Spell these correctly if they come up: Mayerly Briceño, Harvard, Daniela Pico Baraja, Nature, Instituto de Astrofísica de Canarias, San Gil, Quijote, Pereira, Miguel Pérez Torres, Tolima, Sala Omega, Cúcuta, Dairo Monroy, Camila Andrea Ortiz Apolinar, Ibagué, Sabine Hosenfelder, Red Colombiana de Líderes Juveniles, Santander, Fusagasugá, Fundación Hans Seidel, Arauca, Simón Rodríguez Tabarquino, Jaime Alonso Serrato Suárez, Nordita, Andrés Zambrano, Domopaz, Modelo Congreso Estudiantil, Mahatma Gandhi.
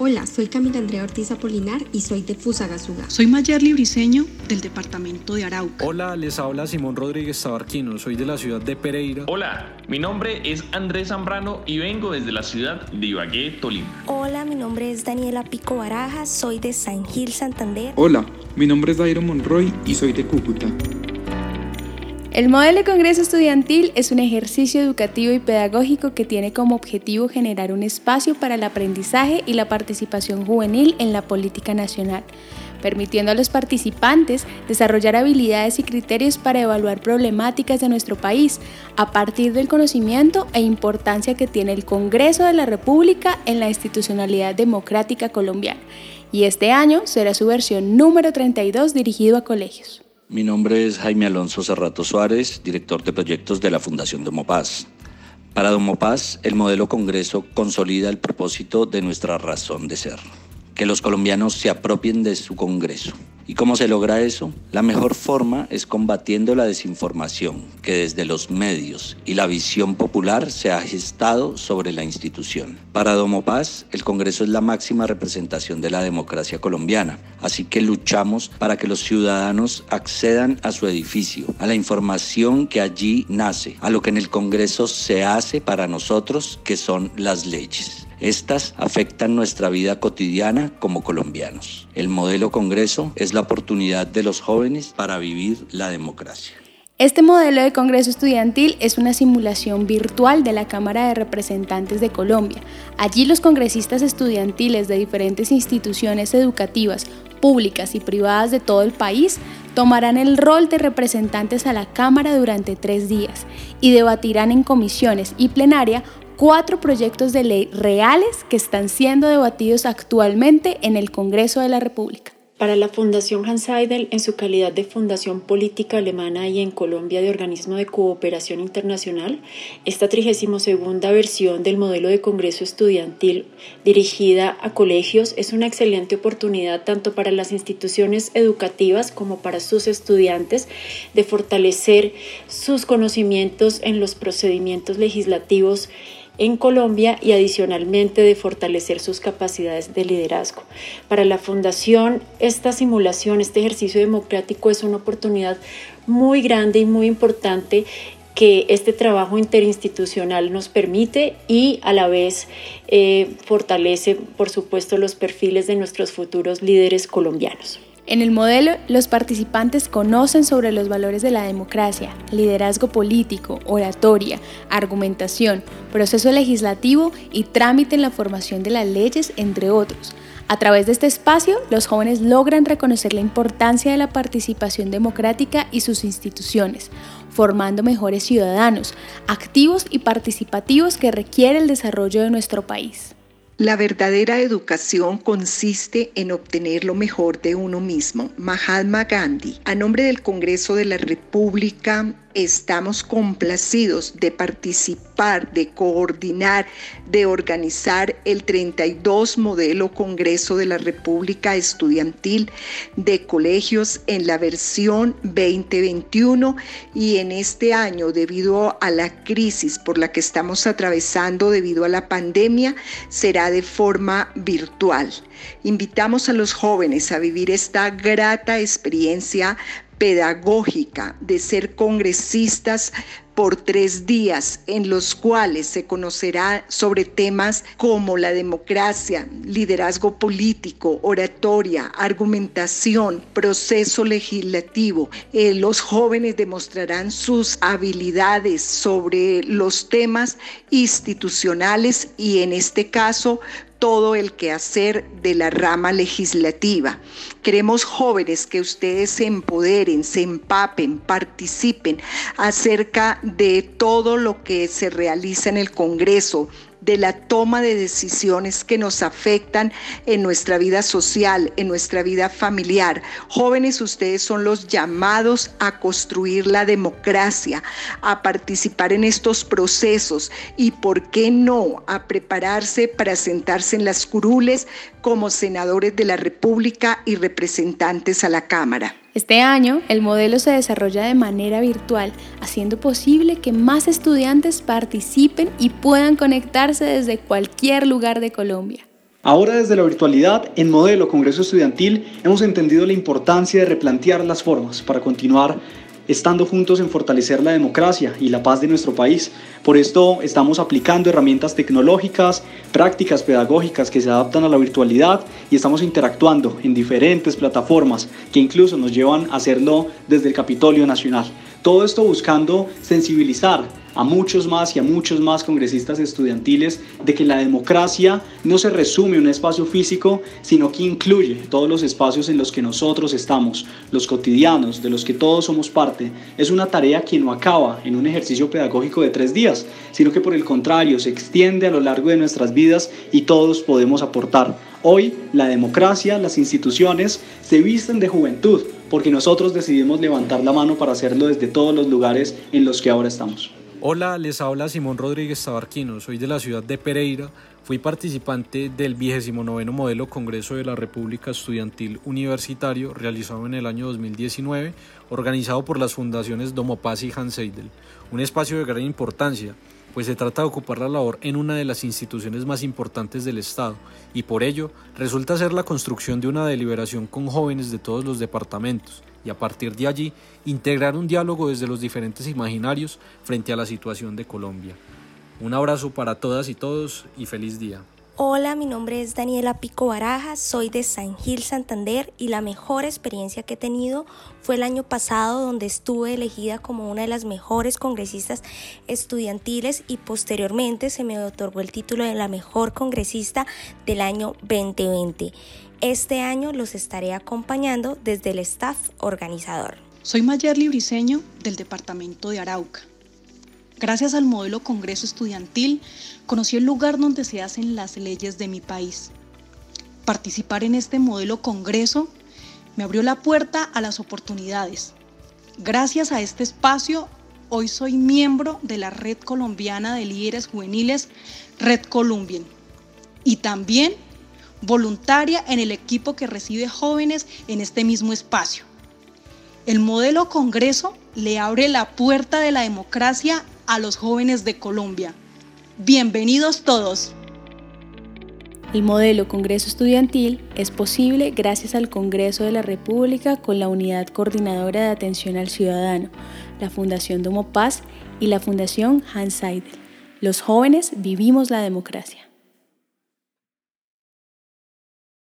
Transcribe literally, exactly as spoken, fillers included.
Hola, soy Camila Andrea Ortiz Apolinar y soy de Fusagasugá. Soy Mayerly Briceño, del departamento de Arauca. Hola, les habla Simón Rodríguez Tabarquino, soy de la ciudad de Pereira. Hola, mi nombre es Andrés Zambrano y vengo desde la ciudad de Ibagué, Tolima. Hola, mi nombre es Daniela Pico Baraja, soy de San Gil, Santander. Hola, mi nombre es Dairo Monroy y soy de Cúcuta. El Modelo Congreso Estudiantil es un ejercicio educativo y pedagógico que tiene como objetivo generar un espacio para el aprendizaje y la participación juvenil en la política nacional, permitiendo a los participantes desarrollar habilidades y criterios para evaluar problemáticas de nuestro país a partir del conocimiento e importancia que tiene el Congreso de la República en la institucionalidad democrática colombiana. Y este año será su versión número treinta y dos dirigido a colegios. Mi nombre es Jaime Alonso Serrato Suárez, director de proyectos de la Fundación Domopaz. Para Domopaz, el modelo Congreso consolida el propósito de nuestra razón de ser, que los colombianos se apropien de su Congreso. ¿Y cómo se logra eso? La mejor forma es combatiendo la desinformación que desde los medios y la visión popular se ha gestado sobre la institución. Para Domopaz, el Congreso es la máxima representación de la democracia colombiana, así que luchamos para que los ciudadanos accedan a su edificio, a la información que allí nace, a lo que en el Congreso se hace para nosotros, que son las leyes. Estas afectan nuestra vida cotidiana como colombianos. El modelo Congreso es la oportunidad de los jóvenes para vivir la democracia. Este modelo de Congreso Estudiantil es una simulación virtual de la Cámara de Representantes de Colombia. Allí los congresistas estudiantiles de diferentes instituciones educativas, públicas y privadas de todo el país tomarán el rol de representantes a la Cámara durante tres días y debatirán en comisiones y plenaria cuatro proyectos de ley reales que están siendo debatidos actualmente en el Congreso de la República. Para la Fundación Hans Seidel, en su calidad de Fundación Política Alemana y en Colombia de Organismo de Cooperación Internacional, esta trigésima segunda versión del modelo de Congreso Estudiantil dirigida a colegios es una excelente oportunidad tanto para las instituciones educativas como para sus estudiantes de fortalecer sus conocimientos en los procedimientos legislativos en Colombia y adicionalmente de fortalecer sus capacidades de liderazgo. Para la Fundación, esta simulación, este ejercicio democrático es una oportunidad muy grande y muy importante que este trabajo interinstitucional nos permite y a la vez eh, fortalece, por supuesto, los perfiles de nuestros futuros líderes colombianos. En el modelo, los participantes conocen sobre los valores de la democracia, liderazgo político, oratoria, argumentación, proceso legislativo y trámite en la formación de las leyes, entre otros. A través de este espacio, los jóvenes logran reconocer la importancia de la participación democrática y sus instituciones, formando mejores ciudadanos, activos y participativos que requiere el desarrollo de nuestro país. La verdadera educación consiste en obtener lo mejor de uno mismo. Mahatma Gandhi. A nombre del Congreso de la República, estamos complacidos de participar, de coordinar, de organizar el treinta y dos Modelo Congreso de la República Estudiantil de Colegios en la versión veinte veintiuno y en este año, debido a la crisis por la que estamos atravesando debido a la pandemia, será de forma virtual. Invitamos a los jóvenes a vivir esta grata experiencia pedagógica de ser congresistas por tres días en los cuales se conocerá sobre temas como la democracia, liderazgo político, oratoria, argumentación, proceso legislativo. Eh, los jóvenes demostrarán sus habilidades sobre los temas institucionales y en este caso todo el quehacer de la rama legislativa. Queremos jóvenes que ustedes se empoderen, se empapen, participen acerca de todo lo que se realiza en el Congreso, de la toma de decisiones que nos afectan en nuestra vida social, en nuestra vida familiar. Jóvenes, ustedes son los llamados a construir la democracia, a participar en estos procesos y, ¿por qué no?, a prepararse para sentarse en las curules como senadores de la República y representantes a la Cámara. Este año, el modelo se desarrolla de manera virtual, haciendo posible que más estudiantes participen y puedan conectarse desde cualquier lugar de Colombia. Ahora, desde la virtualidad, en Modelo Congreso Estudiantil hemos entendido la importancia de replantear las formas para continuar estando juntos en fortalecer la democracia y la paz de nuestro país. Por esto estamos aplicando herramientas tecnológicas, prácticas pedagógicas que se adaptan a la virtualidad y estamos interactuando en diferentes plataformas que incluso nos llevan a hacerlo desde el Capitolio Nacional. Todo esto buscando sensibilizar a muchos más y a muchos más congresistas estudiantiles de que la democracia no se resume a un espacio físico, sino que incluye todos los espacios en los que nosotros estamos, los cotidianos, de los que todos somos parte. Es una tarea que no acaba en un ejercicio pedagógico de tres días, sino que por el contrario se extiende a lo largo de nuestras vidas y todos podemos aportar. Hoy la democracia, las instituciones se visten de juventud porque nosotros decidimos levantar la mano para hacerlo desde todos los lugares en los que ahora estamos. Hola, les habla Simón Rodríguez Tabarquino, soy de la ciudad de Pereira, fui participante del vigésimo noveno Modelo Congreso de la República Estudiantil Universitario realizado en el año dos mil diecinueve, organizado por las fundaciones Domopaz y Hans Seidel, un espacio de gran importancia, pues se trata de ocupar la labor en una de las instituciones más importantes del Estado y por ello resulta ser la construcción de una deliberación con jóvenes de todos los departamentos y a partir de allí integrar un diálogo desde los diferentes imaginarios frente a la situación de Colombia. Un abrazo para todas y todos y feliz día. Hola, mi nombre es Daniela Pico Baraja, soy de San Gil, Santander, y la mejor experiencia que he tenido fue el año pasado, donde estuve elegida como una de las mejores congresistas estudiantiles y posteriormente se me otorgó el título de la mejor congresista del año veinte veinte. Este año los estaré acompañando desde el staff organizador. Soy Mayerly Briceño del departamento de Arauca. Gracias al Modelo Congreso Estudiantil, conocí el lugar donde se hacen las leyes de mi país. Participar en este Modelo Congreso me abrió la puerta a las oportunidades. Gracias a este espacio, hoy soy miembro de la Red Colombiana de Líderes Juveniles, Red Colombiana, y también voluntaria en el equipo que recibe jóvenes en este mismo espacio. El Modelo Congreso le abre la puerta de la democracia a los jóvenes de Colombia. ¡Bienvenidos todos! El Modelo Congreso Estudiantil es posible gracias al Congreso de la República con la Unidad Coordinadora de Atención al Ciudadano, la Fundación Domopaz y la Fundación Hans Seidel. Los jóvenes vivimos la democracia.